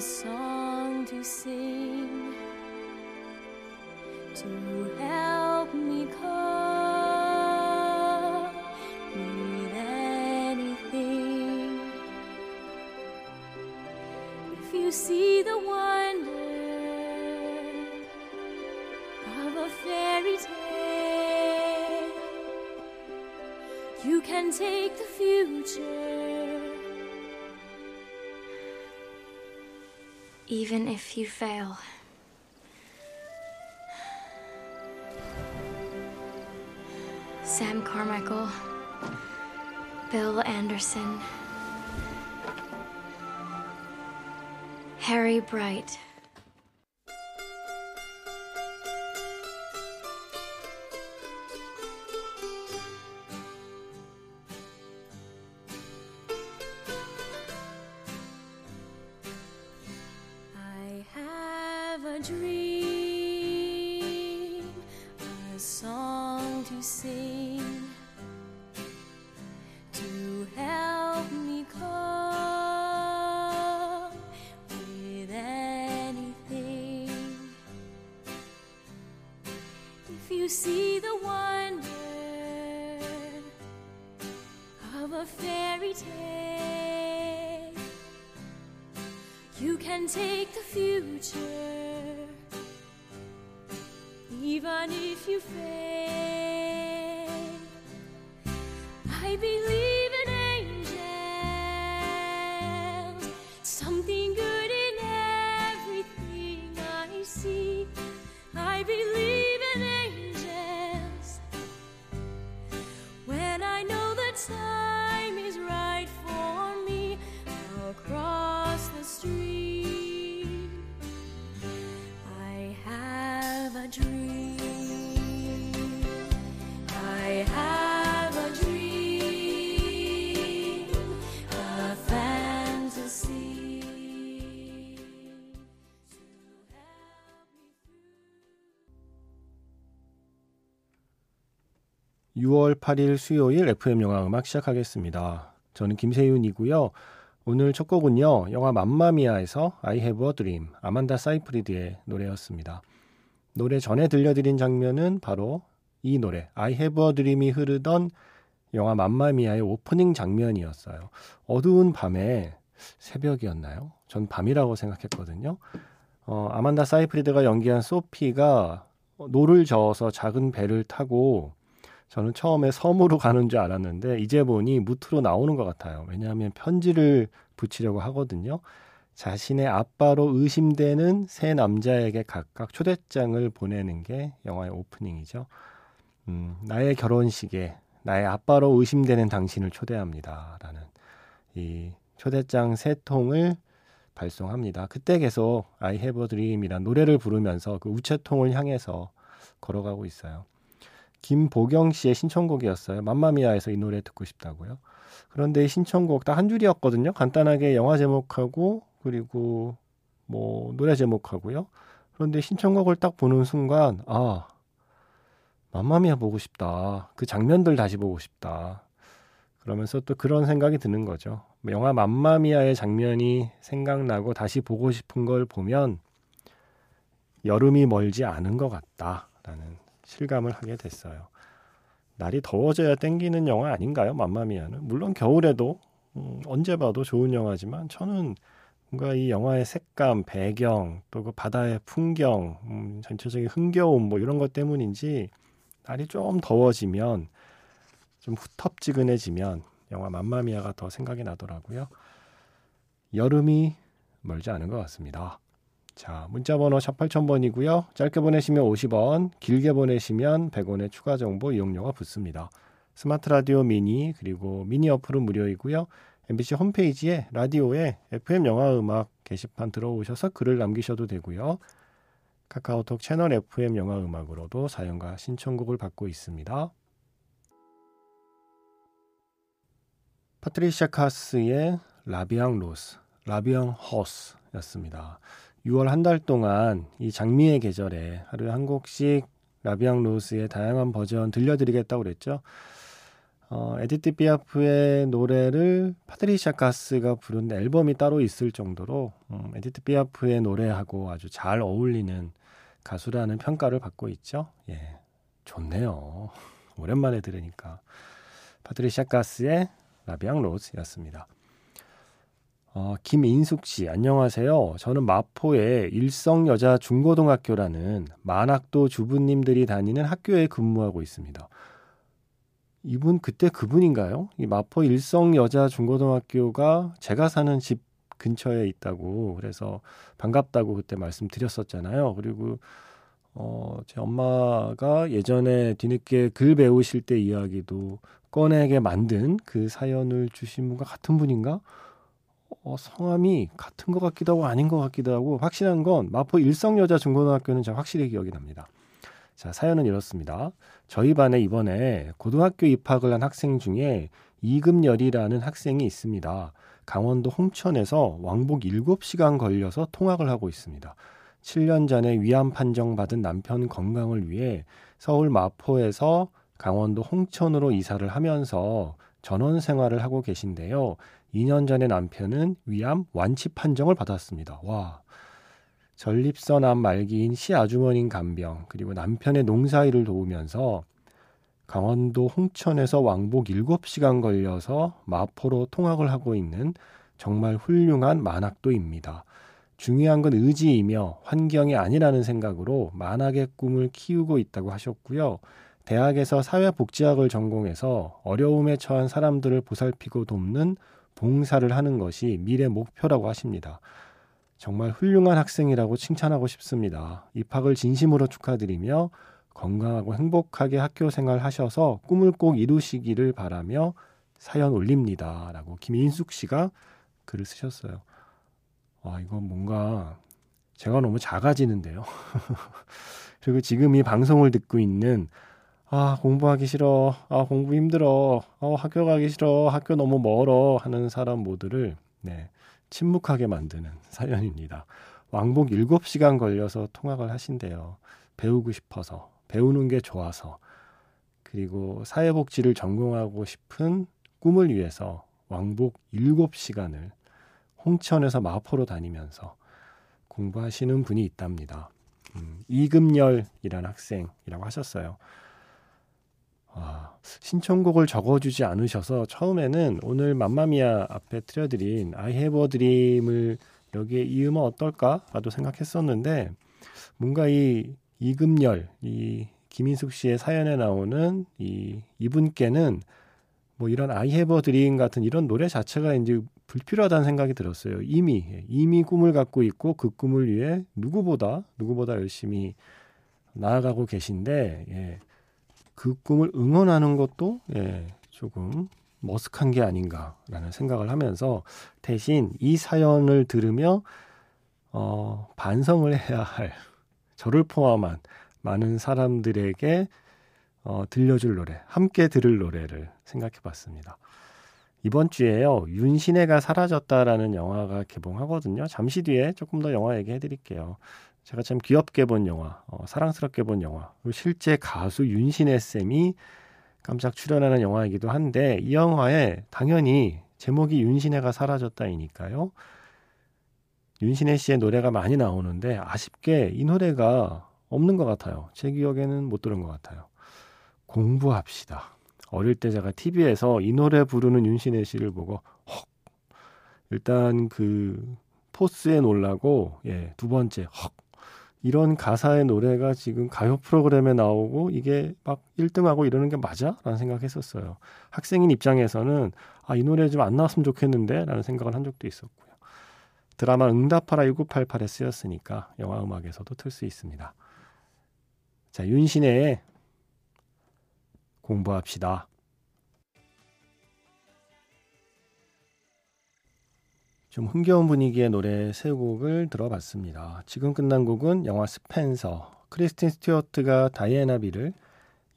a song to sing to help me cope with anything. If you see the wonder of a fairy tale, you can take the future. Even if you fail. Sam Carmichael, Bill Anderson, Harry Bright. 수요일 FM영화 음악 시작하겠습니다. 저는 김세윤이고요. 오늘 첫 곡은요. 영화 맘마미아에서 I have a dream, 아만다 사이프리드의 노래였습니다. 노래 전에 들려드린 장면은 바로 이 노래 I have a dream이 흐르던 영화 맘마미아의 오프닝 장면이었어요. 어두운 밤에, 새벽이었나요? 전 밤이라고 생각했거든요. 아만다 사이프리드가 연기한 소피가 노를 저어서 작은 배를 타고 저는 처음에 섬으로 가는 줄 알았는데 이제 보니 무트로 나오는 것 같아요. 왜냐하면 편지를 붙이려고 하거든요. 자신의 아빠로 의심되는 세 남자에게 각각 초대장을 보내는 게 영화의 오프닝이죠. 나의 결혼식에 나의 아빠로 의심되는 당신을 초대합니다. 라는 이 초대장 세 통을 발송합니다. 그때 계속 I have a dream이란 노래를 부르면서 그 우체통을 향해서 걸어가고 있어요. 김보경 씨의 신청곡이었어요. 맘마미아에서 이 노래 듣고 싶다고요. 그런데 신청곡 딱 한 줄이었거든요. 간단하게 영화 제목하고 그리고 노래 제목하고요. 그런데 신청곡을 딱 보는 순간 맘마미아 보고 싶다. 그 장면들 다시 보고 싶다. 그러면서 또 그런 생각이 드는 거죠. 영화 맘마미아의 장면이 생각나고 다시 보고 싶은 걸 보면 여름이 멀지 않은 것 같다라는 실감을 하게 됐어요. 날이 더워져야 땡기는 영화 아닌가요? 맘마미아는. 물론 겨울에도 언제 봐도 좋은 영화지만 저는 뭔가 이 영화의 색감, 배경, 또 그 바다의 풍경, 전체적인 흥겨움 이런 것 때문인지 날이 좀 더워지면 좀 후텁지근해지면 영화 맘마미아가 더 생각이 나더라고요. 여름이 멀지 않은 것 같습니다. 자, 문자번호 샵 8000번이고요. 짧게 보내시면 50원, 길게 보내시면 100원의 추가 정보 이용료가 붙습니다. 스마트 라디오 미니 그리고 미니 어플은 무료이고요. MBC 홈페이지에 라디오에 FM 영화 음악 게시판 들어오셔서 글을 남기셔도 되고요. 카카오톡 채널 FM 영화 음악으로도 사연과 신청곡을 받고 있습니다. 파트리샤 카스의 La Vie en Rose, La Vie en Rose 였습니다. 6월 한 달 동안 이 장미의 계절에 하루에 한 곡씩 라비앙 로스의 다양한 버전 들려드리겠다고 그랬죠. 에디트 피아프의 노래를 파트리샤 카스가 부른 앨범이 따로 있을 정도로 에디트 피아프의 노래하고 아주 잘 어울리는 가수라는 평가를 받고 있죠. 예, 좋네요. 오랜만에 들으니까. 파트리샤 카스의 라비앙 로즈였습니다. 김인숙 씨, 안녕하세요. 저는 마포의 일성여자중고등학교라는 만학도 주부님들이 다니는 학교에 근무하고 있습니다. 이분 그때 그분인가요? 이 마포 일성여자중고등학교가 제가 사는 집 근처에 있다고 그래서 반갑다고 그때 말씀드렸었잖아요. 그리고 제 엄마가 예전에 뒤늦게 글 배우실 때 이야기도 꺼내게 만든 그 사연을 주신 분과 같은 분인가? 성함이 같은 것 같기도 하고 아닌 것 같기도 하고 확실한 건 마포 일성여자중고등학교는 제가 확실히 기억이 납니다. 자, 사연은 이렇습니다. 저희 반에 이번에 고등학교 입학을 한 학생 중에 이금열이라는 학생이 있습니다. 강원도 홍천에서 왕복 7시간 걸려서 통학을 하고 있습니다. 7년 전에 위암 판정받은 남편 건강을 위해 서울 마포에서 강원도 홍천으로 이사를 하면서 전원 생활을 하고 계신데요. 2년 전에 남편은 위암 완치 판정을 받았습니다. 와, 전립선 암 말기인 시아주머니인 간병 그리고 남편의 농사일을 도우면서 강원도 홍천에서 왕복 7시간 걸려서 마포로 통학을 하고 있는 정말 훌륭한 만학도입니다. 중요한 건 의지이며 환경이 아니라는 생각으로 만학의 꿈을 키우고 있다고 하셨고요. 대학에서 사회복지학을 전공해서 어려움에 처한 사람들을 보살피고 돕는 봉사를 하는 것이 미래 목표라고 하십니다. 정말 훌륭한 학생이라고 칭찬하고 싶습니다. 입학을 진심으로 축하드리며 건강하고 행복하게 학교 생활하셔서 꿈을 꼭 이루시기를 바라며 사연 올립니다. 라고 김인숙 씨가 글을 쓰셨어요. 와, 이건 뭔가 제가 너무 작아지는데요. 그리고 지금 이 방송을 듣고 있는 공부하기 싫어, 공부 힘들어, 학교 가기 싫어, 학교 너무 멀어 하는 사람 모두를 침묵하게 만드는 사연입니다. 왕복 7시간 걸려서 통학을 하신대요. 배우고 싶어서, 배우는 게 좋아서, 그리고 사회복지를 전공하고 싶은 꿈을 위해서 왕복 7시간을 홍천에서 마포로 다니면서 공부하시는 분이 있답니다. 이금열이라는 학생이라고 하셨어요. 신청곡을 적어주지 않으셔서 처음에는 오늘 맘마미아 앞에 틀어드린 I Have a Dream을 여기에 이으면 어떨까? 라도 생각했었는데 뭔가 이 이금열, 이 김인숙 씨의 사연에 나오는 이분께는 뭐 이런 I Have a Dream 같은 이런 노래 자체가 이제 불필요하다는 생각이 들었어요. 이미 꿈을 갖고 있고 그 꿈을 위해 누구보다 열심히 나아가고 계신데 그 꿈을 응원하는 것도 조금 머쓱한 게 아닌가라는 생각을 하면서 대신 이 사연을 들으며 반성을 해야 할 저를 포함한 많은 사람들에게 들려줄 노래, 함께 들을 노래를 생각해 봤습니다. 이번 주에요. 윤신혜가 사라졌다라는 영화가 개봉하거든요. 잠시 뒤에 조금 더 영화 얘기해 드릴게요. 제가 참 귀엽게 본 영화, 사랑스럽게 본 영화, 실제 가수 윤신혜쌤이 깜짝 출연하는 영화이기도 한데 이 영화에 당연히 제목이 윤신혜가 사라졌다이니까요. 윤신혜 씨의 노래가 많이 나오는데 아쉽게 이 노래가 없는 것 같아요. 제 기억에는 못 들은 것 같아요. 공부합시다. 어릴 때 제가 TV에서 이 노래 부르는 윤신혜 씨를 보고 일단 그 포스에 놀라고 두 번째 이런 가사의 노래가 지금 가요 프로그램에 나오고 이게 막 1등하고 이러는 게 맞아? 라는 생각했었어요. 학생인 입장에서는 이 노래 좀 안 나왔으면 좋겠는데? 라는 생각을 한 적도 있었고요. 드라마 응답하라 1988에 쓰였으니까 영화음악에서도 틀 수 있습니다. 자, 윤신혜의 공부합시다. 좀 흥겨운 분위기의 노래 세 곡을 들어봤습니다. 지금 끝난 곡은 영화 스펜서, 크리스틴 스튜어트가 다이애나 비를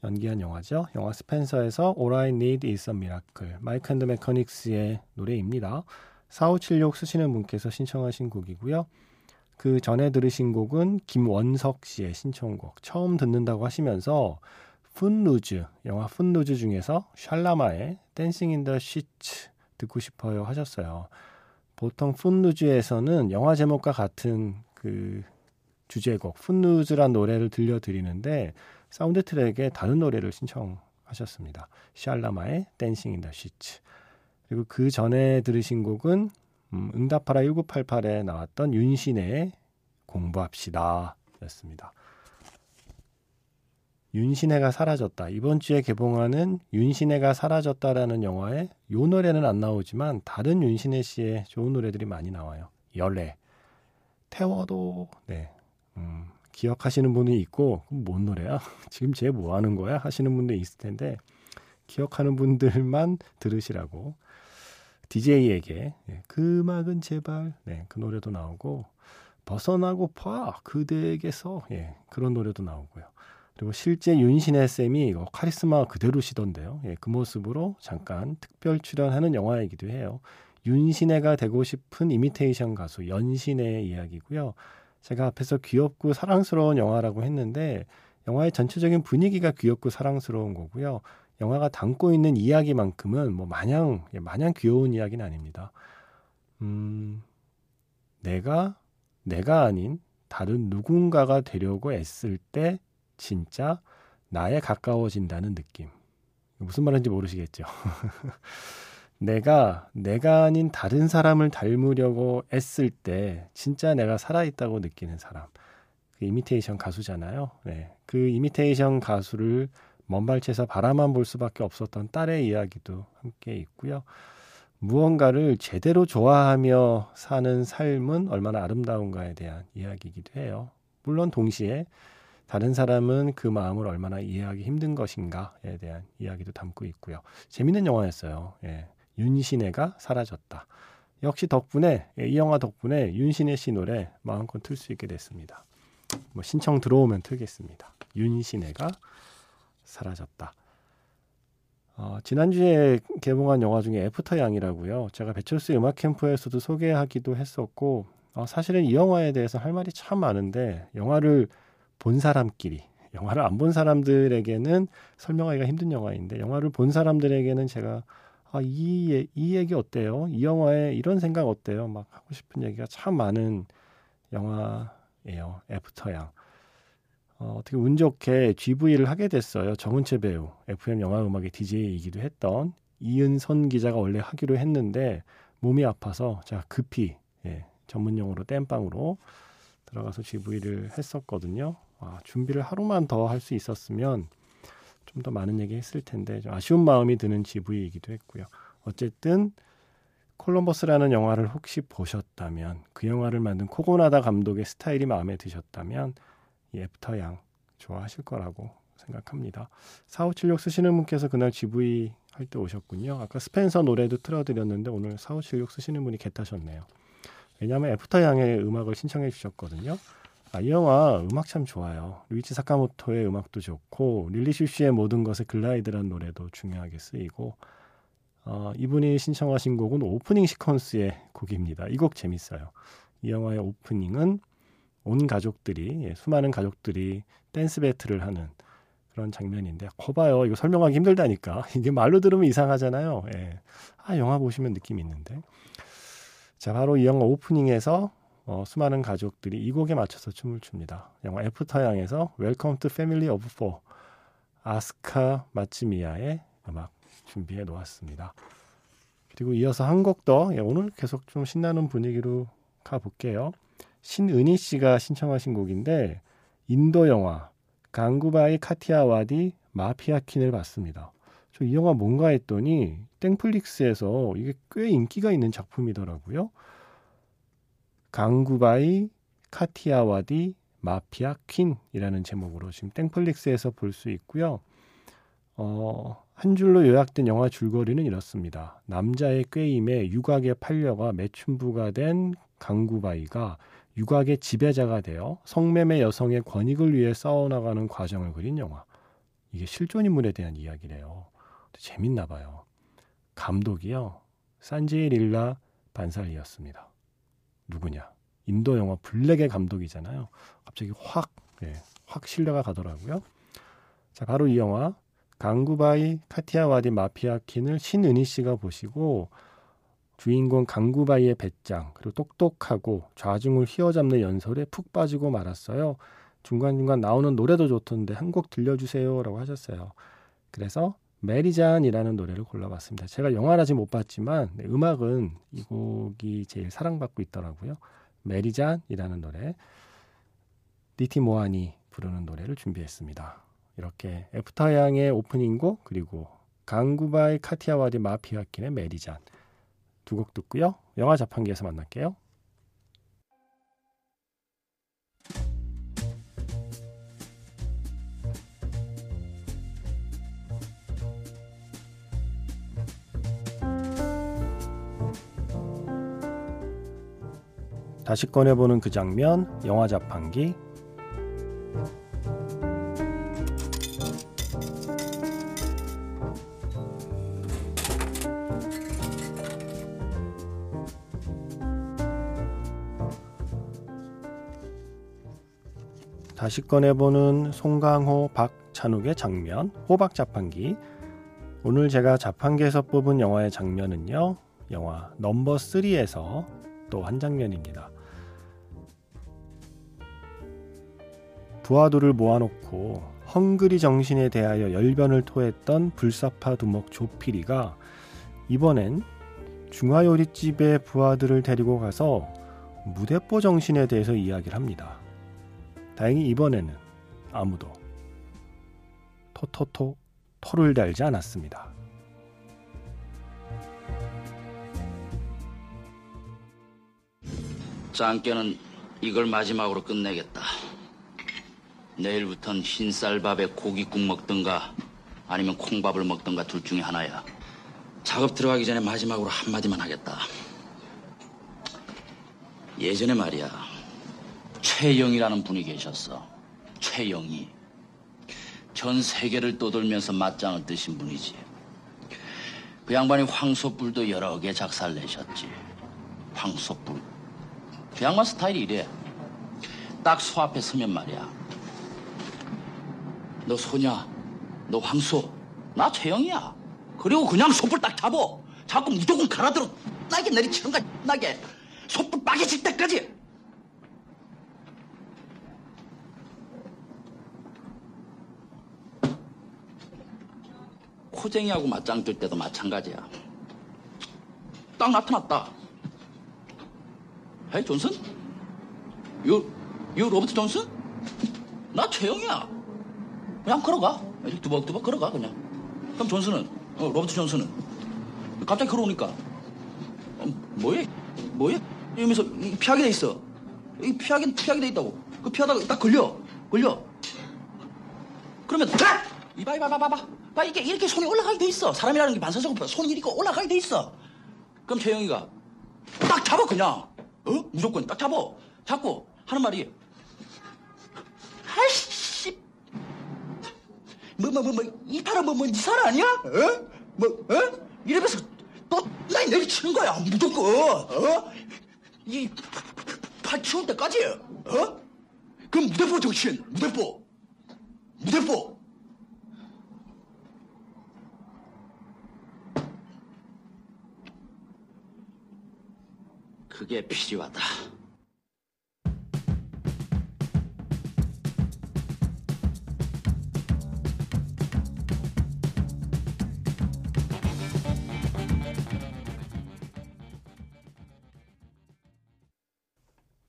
연기한 영화죠. 영화 스펜서에서 All I Need Is A Miracle, 마이크 앤드 메커닉스의 노래입니다. 4576 쓰시는 분께서 신청하신 곡이고요. 그 전에 들으신 곡은 김원석 씨의 신청곡, 처음 듣는다고 하시면서 푼루즈, 영화 푼루즈 중에서 샬라마의 댄싱 인 더 시츠 듣고 싶어요 하셨어요. 보통 푼루즈에서는 영화 제목과 같은 그 주제곡 푼루즈란 노래를 들려드리는데 사운드 트랙에 다른 노래를 신청하셨습니다. 샬라마의 댄싱 인 더 시츠. 그리고 그 전에 들으신 곡은 응답하라 1988에 나왔던 윤신혜의 공부합시다 였습니다. 윤신혜가 사라졌다. 이번 주에 개봉하는 윤신혜가 사라졌다라는 영화에 요 노래는 안 나오지만 다른 윤신혜 씨의 좋은 노래들이 많이 나와요. 열애, 태워도, 네. 기억하시는 분이 있고 뭔 노래야? 지금 쟤 뭐 하는 거야? 하시는 분도 있을 텐데 기억하는 분들만 들으시라고 DJ에게 그 음악은 제발, 네, 그 노래도 나오고 벗어나고 봐 그대에게서, 예, 그런 노래도 나오고요. 그리고 실제 윤신혜 쌤이 이거 카리스마 그대로시던데요. 예, 그 모습으로 잠깐 특별 출연하는 영화이기도 해요. 윤신혜가 되고 싶은 이미테이션 가수 연신혜의 이야기고요. 제가 앞에서 귀엽고 사랑스러운 영화라고 했는데 영화의 전체적인 분위기가 귀엽고 사랑스러운 거고요. 영화가 담고 있는 이야기만큼은 뭐 마냥 귀여운 이야기는 아닙니다. 내가 아닌 다른 누군가가 되려고 애쓸 때 진짜 나에 가까워진다는 느낌. 무슨 말인지 모르시겠죠? 내가 아닌 다른 사람을 닮으려고 애쓸 때 진짜 내가 살아있다고 느끼는 사람. 그 이미테이션 가수잖아요. 네. 그 이미테이션 가수를 먼발치에서 바라만 볼 수밖에 없었던 딸의 이야기도 함께 있고요. 무언가를 제대로 좋아하며 사는 삶은 얼마나 아름다운가에 대한 이야기이기도 해요. 물론 동시에 다른 사람은 그 마음을 얼마나 이해하기 힘든 것인가에 대한 이야기도 담고 있고요. 재밌는 영화였어요. 예, 윤신혜가 사라졌다. 역시 덕분에, 예, 이 영화 덕분에 윤신혜 씨 노래 마음껏 틀 수 있게 됐습니다. 뭐 신청 들어오면 틀겠습니다. 윤신혜가 사라졌다. 지난주에 개봉한 영화 중에 애프터 양이라고요. 제가 배철수 음악 캠프에서도 소개하기도 했었고, 사실은 이 영화에 대해서 할 말이 참 많은데 영화를 본 사람끼리, 영화를 안 본 사람들에게는 설명하기가 힘든 영화인데 영화를 본 사람들에게는 제가 이 얘기 어때요? 이 영화에 이런 생각 어때요? 막 하고 싶은 얘기가 참 많은 영화예요. 애프터 양. 어떻게 운 좋게 GV를 하게 됐어요. 정은채 배우, FM 영화음악의 DJ이기도 했던 이은선 기자가 원래 하기로 했는데 몸이 아파서 제가 급히, 예, 전문용어로 땜빵으로 들어가서 GV를 했었거든요. 준비를 하루만 더 할 수 있었으면 좀 더 많은 얘기 했을 텐데 좀 아쉬운 마음이 드는 GV이기도 했고요. 어쨌든 콜럼버스라는 영화를 혹시 보셨다면, 그 영화를 만든 코고나다 감독의 스타일이 마음에 드셨다면 애프터 양 좋아하실 거라고 생각합니다. 4576 쓰시는 분께서 그날 GV 할 때 오셨군요. 아까 스펜서 노래도 틀어드렸는데 오늘 4576 쓰시는 분이 겟하셨네요. 왜냐하면 애프터 양의 음악을 신청해 주셨거든요. 이 영화 음악 참 좋아요. 루이치 사카모토의 음악도 좋고 릴리 슈슈의 모든 것의 글라이드라는 노래도 중요하게 쓰이고, 이분이 신청하신 곡은 오프닝 시퀀스의 곡입니다. 이 곡 재밌어요. 이 영화의 오프닝은 온 가족들이, 예, 수많은 가족들이 댄스 배틀을 하는 그런 장면인데, 거봐요. 이거 설명하기 힘들다니까. 이게 말로 들으면 이상하잖아요. 예. 영화 보시면 느낌이 있는데. 자, 바로 이 영화 오프닝에서 수많은 가족들이 이 곡에 맞춰서 춤을 춥니다. 영화 애프터 양에서 Welcome to Family of Four, 아스카 마츠미야의 음악 준비해 놓았습니다. 그리고 이어서 한 곡 더, 예, 오늘 계속 좀 신나는 분위기로 가볼게요. 신은희 씨가 신청하신 곡인데 인도 영화 강구바이 카티아와디 마피아퀸을 봤습니다. 저 이 영화 뭔가 했더니 땡플릭스에서 이게 꽤 인기가 있는 작품이더라고요. 강구바이 카티아와디 마피아퀸이라는 제목으로 지금 땡플릭스에서 볼 수 있고요. 한 줄로 요약된 영화 줄거리는 이렇습니다. 남자의 꾀임에 유곽에 팔려가 매춘부가 된 강구바이가 유곽의 지배자가 되어 성매매 여성의 권익을 위해 싸워나가는 과정을 그린 영화. 이게 실존 인물에 대한 이야기래요. 재밌나 봐요. 감독이요, 산제이 릴라 반살이었습니다. 누구냐? 인도 영화 블랙의 감독이잖아요. 갑자기 확 신뢰가 가더라고요. 자, 바로 이 영화 강구바이 카티아와디 마피아 킨을 신은희 씨가 보시고 주인공 강구바이의 배짱, 그리고 똑똑하고 좌중을 휘어잡는 연설에 푹 빠지고 말았어요. 중간중간 나오는 노래도 좋던데 한 곡 들려주세요 라고 하셨어요. 그래서 메리잔이라는 노래를 골라봤습니다. 제가 영화를 아직 못 봤지만 음악은 이 곡이 제일 사랑받고 있더라고요. 메리잔이라는 노래, 니티 모하니 부르는 노래를 준비했습니다. 이렇게 애프터양의 오프닝곡 그리고 강구바이 카티아와디 마피아킨의 메리잔 두 곡 듣고요. 영화 자판기에서 만날게요. 다시 꺼내보는 그 장면, 영화 자판기. 다시 꺼내보는 송강호, 박찬욱의 장면, 호박 자판기. 오늘 제가 자판기에서 뽑은 영화의 장면은요, 영화 넘버 3에서 또 한 장면입니다. 부하들을 모아놓고 헝그리 정신에 대하여 열변을 토했던 불사파 두목 조필이가 이번엔 중화요리집에 부하들을 데리고 가서 무대뽀 정신에 대해서 이야기를 합니다. 다행히 이번에는 아무도 토를 달지 않았습니다. 짱깨는 이걸 마지막으로 끝내겠다. 내일부턴 흰쌀밥에 고깃국 먹든가 아니면 콩밥을 먹든가 둘 중에 하나야. 작업 들어가기 전에 마지막으로 한마디만 하겠다. 예전에 말이야, 최영이라는 분이 계셨어. 최영이. 전 세계를 떠돌면서 맞짱을 뜨신 분이지. 그 양반이 황소뿔도 여러 개 작사를 내셨지. 황소뿔. 그 양반 스타일이 이래. 딱 소 앞에 서면 말이야, 너 소냐? 너 황소? 나 최영이야. 그리고 그냥 소뿔 딱 잡어. 자꾸 무조건 갈아들어. 나게 내리치는가, 나게. 소뿔 빠개질 때까지. 코쟁이하고 맞짱 뜰 때도 마찬가지야. 딱 나타났다. 헤이 존슨? 유 로버트 존슨? 나 최영이야. 그냥 걸어가. 이렇게 두벅두벅 걸어가, 그냥. 그럼 존슨은, 로버트 존슨은 갑자기 걸어오니까 뭐해? 이러면서 피하게 돼 있어. 피하게 돼 있다고. 그 피하다가 딱 걸려. 그러면 이봐 이렇게 손이 올라가게 돼 있어. 사람이라는 게 반사적으로 손이 이렇게 올라가게 돼 있어. 그럼 최영이가 딱 잡아, 그냥. 무조건 딱 잡아. 잡고 하는 말이, 아이씨, 이 사람 이 사람 아니야? 어? 이러면서 또 나이 내리치는 거야, 무조건. 이 팔 치울 때까지. 그럼 무대뽀 정신, 무대뽀. 그게 필요하다.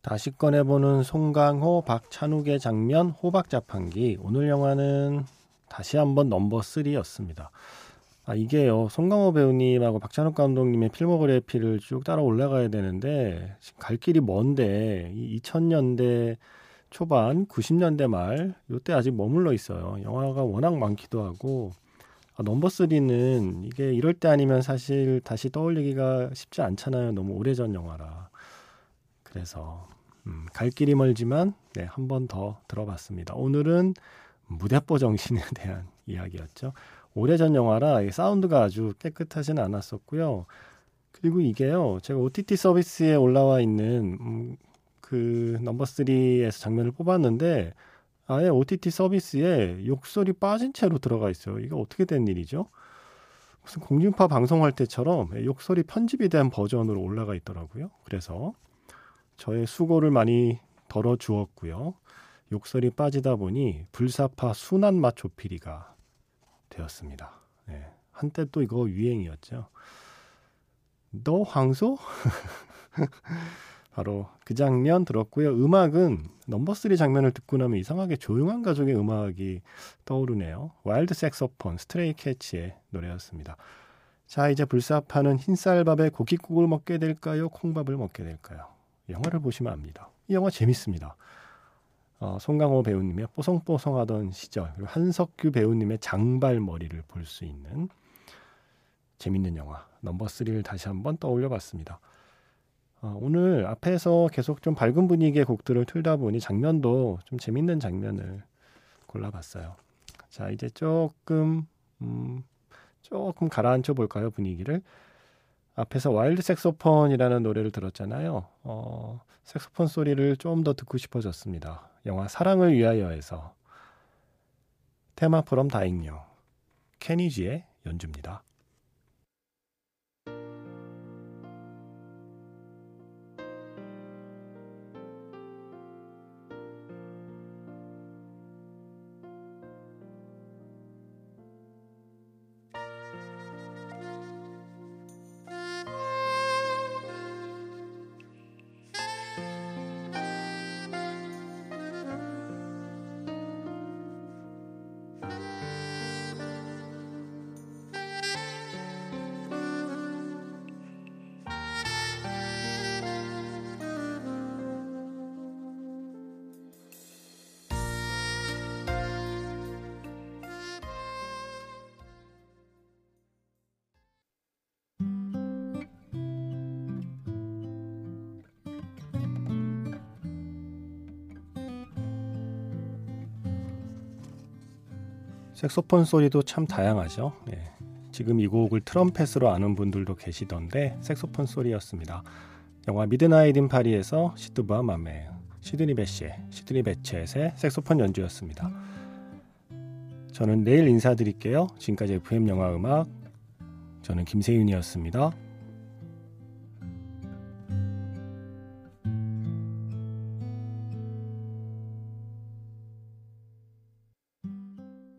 다시 꺼내보는 송강호, 박찬욱의 장면, 호박자판기. 오늘 영화는 다시 한번 넘버 3였습니다. 이게요, 송강호 배우님하고 박찬욱 감독님의 필모그래피를 쭉 따라 올라가야 되는데 지금 갈 길이 먼데, 2000년대 초반, 90년대 말 이때 아직 머물러 있어요. 영화가 워낙 많기도 하고, 넘버 3는 이게 이럴 때 아니면 사실 다시 떠올리기가 쉽지 않잖아요. 너무 오래전 영화라. 그래서 갈 길이 멀지만 한 번 더 들어봤습니다. 오늘은 무대뽀 정신에 대한 이야기였죠. 오래전 영화라 사운드가 아주 깨끗하진 않았었고요. 그리고 이게요, 제가 OTT 서비스에 올라와 있는 그 넘버 3에서 장면을 뽑았는데 아예 OTT 서비스에 욕설이 빠진 채로 들어가 있어요. 이거 어떻게 된 일이죠? 무슨 공중파 방송할 때처럼 욕설이 편집이 된 버전으로 올라가 있더라고요. 그래서 저의 수고를 많이 덜어주었고요. 욕설이 빠지다 보니 불사파 순한 맛 조피리가 되었습니다. 네. 한때 또 이거 유행이었죠. 너 황소? 바로 그 장면 들었고요. 음악은 넘버3 장면을 듣고 나면 이상하게 조용한 가족의 음악이 떠오르네요. 와일드 색소폰 스트레이 캐치의 노래였습니다. 자, 이제 불사파는 흰쌀밥에 고깃국을 먹게 될까요? 콩밥을 먹게 될까요? 영화를 보시면 압니다. 이 영화 재밌습니다. 송강호 배우님의 뽀송뽀송하던 시절, 그리고 한석규 배우님의 장발머리를 볼 수 있는 재밌는 영화 넘버3를 다시 한번 떠올려봤습니다. 오늘 앞에서 계속 좀 밝은 분위기의 곡들을 틀다 보니 장면도 좀 재밌는 장면을 골라봤어요. 자, 이제 조금 가라앉혀 볼까요, 분위기를? 앞에서 와일드 색소폰이라는 노래를 들었잖아요. 색소폰 소리를 좀 더 듣고 싶어졌습니다. 영화 사랑을 위하여에서 테마 프롬 다잉 영 케니지의 연주입니다. 색소폰 소리도 참 다양하죠. 예. 지금 이 곡을 트럼펫으로 아는 분들도 계시던데 색소폰 소리였습니다. 영화 미드나잇 인 파리에서 시뚜바 마메 시드니 베쳇의 색소폰 연주였습니다. 저는 내일 인사드릴게요. 지금까지 FM영화음악, 저는 김세윤이었습니다.